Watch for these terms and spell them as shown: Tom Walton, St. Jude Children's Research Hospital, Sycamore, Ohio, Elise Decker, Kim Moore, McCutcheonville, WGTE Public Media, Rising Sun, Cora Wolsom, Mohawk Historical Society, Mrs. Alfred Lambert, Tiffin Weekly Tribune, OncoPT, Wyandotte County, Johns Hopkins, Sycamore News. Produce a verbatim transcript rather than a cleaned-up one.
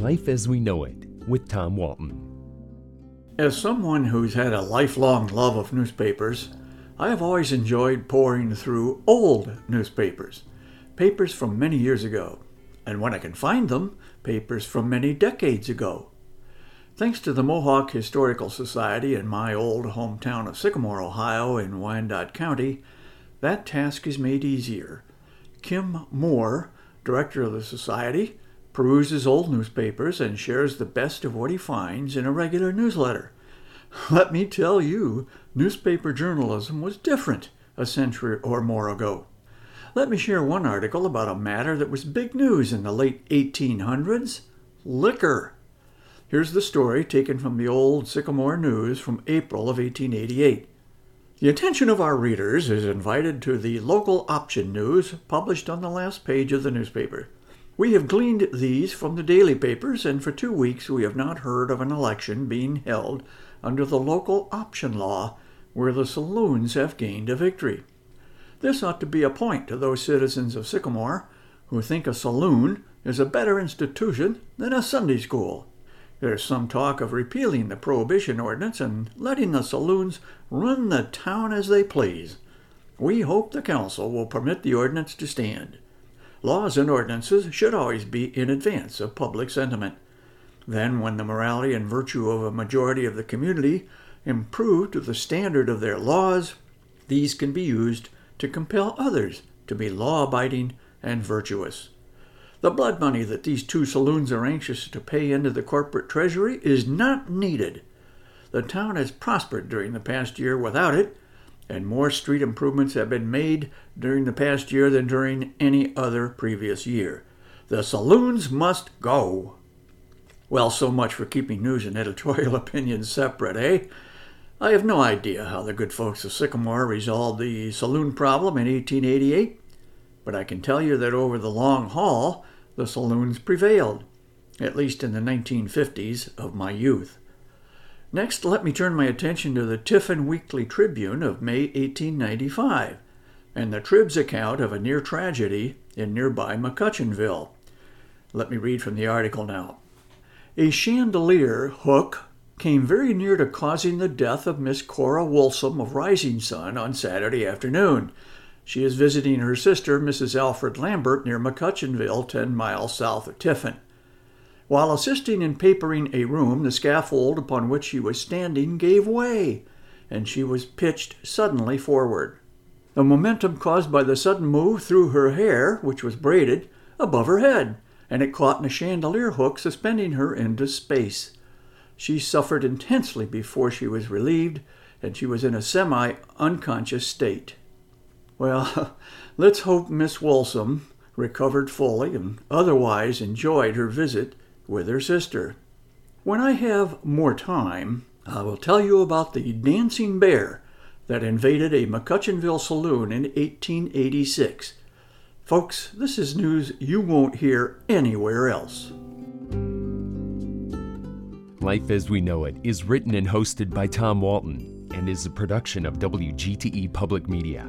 Life as We Know It with Tom Walton. As someone who's had a lifelong love of newspapers, I have always enjoyed poring through old newspapers, papers from many years ago, and when I can find them, papers from many decades ago. Thanks to the Mohawk Historical Society in my old hometown of Sycamore, Ohio, in Wyandotte County, that task is made easier. Kim Moore, director of the society, peruses old newspapers and shares the best of what he finds in a regular newsletter. Let me tell you, newspaper journalism was different a century or more ago. Let me share one article about a matter that was big news in the late eighteen hundreds, liquor. Here's the story taken from the old Sycamore News from April of eighteen eighty-eight. The attention of our readers is invited to the local option news published on the last page of the newspaper. We have gleaned these from the daily papers, and for two weeks we have not heard of an election being held under the local option law where the saloons have gained a victory. This ought to be a point to those citizens of Sycamore who think a saloon is a better institution than a Sunday school. There's some talk of repealing the prohibition ordinance and letting the saloons run the town as they please. We hope the council will permit the ordinance to stand. Laws and ordinances should always be in advance of public sentiment. Then, when the morality and virtue of a majority of the community improve to the standard of their laws, these can be used to compel others to be law-abiding and virtuous. The blood money that these two saloons are anxious to pay into the corporate treasury is not needed. The town has prospered during the past year without it, and more street improvements have been made during the past year than during any other previous year. The saloons must go. Well, so much for keeping news and editorial opinions separate, eh? I have no idea how the good folks of Sycamore resolved the saloon problem in eighteen eighty-eight, but I can tell you that over the long haul, the saloons prevailed, at least in the nineteen fifties of my youth. Next, let me turn my attention to the Tiffin Weekly Tribune of May eighteen ninety-five and the Trib's account of a near tragedy in nearby McCutcheonville. Let me read from the article now. A chandelier hook came very near to causing the death of Miss Cora Wolsom of Rising Sun on Saturday afternoon. She is visiting her sister, Missus Alfred Lambert, near McCutcheonville, ten miles south of Tiffin. While assisting in papering a room, the scaffold upon which she was standing gave way, and she was pitched suddenly forward. The momentum caused by the sudden move threw her hair, which was braided, above her head, and it caught in a chandelier hook, suspending her into space. She suffered intensely before she was relieved, and she was in a semi-unconscious state. Well, let's hope Miss Walsham recovered fully and otherwise enjoyed her visit with her sister. When I have more time, I will tell you about the dancing bear that invaded a McCutcheonville saloon in eighteen eighty-six. Folks, this is news you won't hear anywhere else. Life as We Know It is written and hosted by Tom Walton and is a production of W G T E Public Media.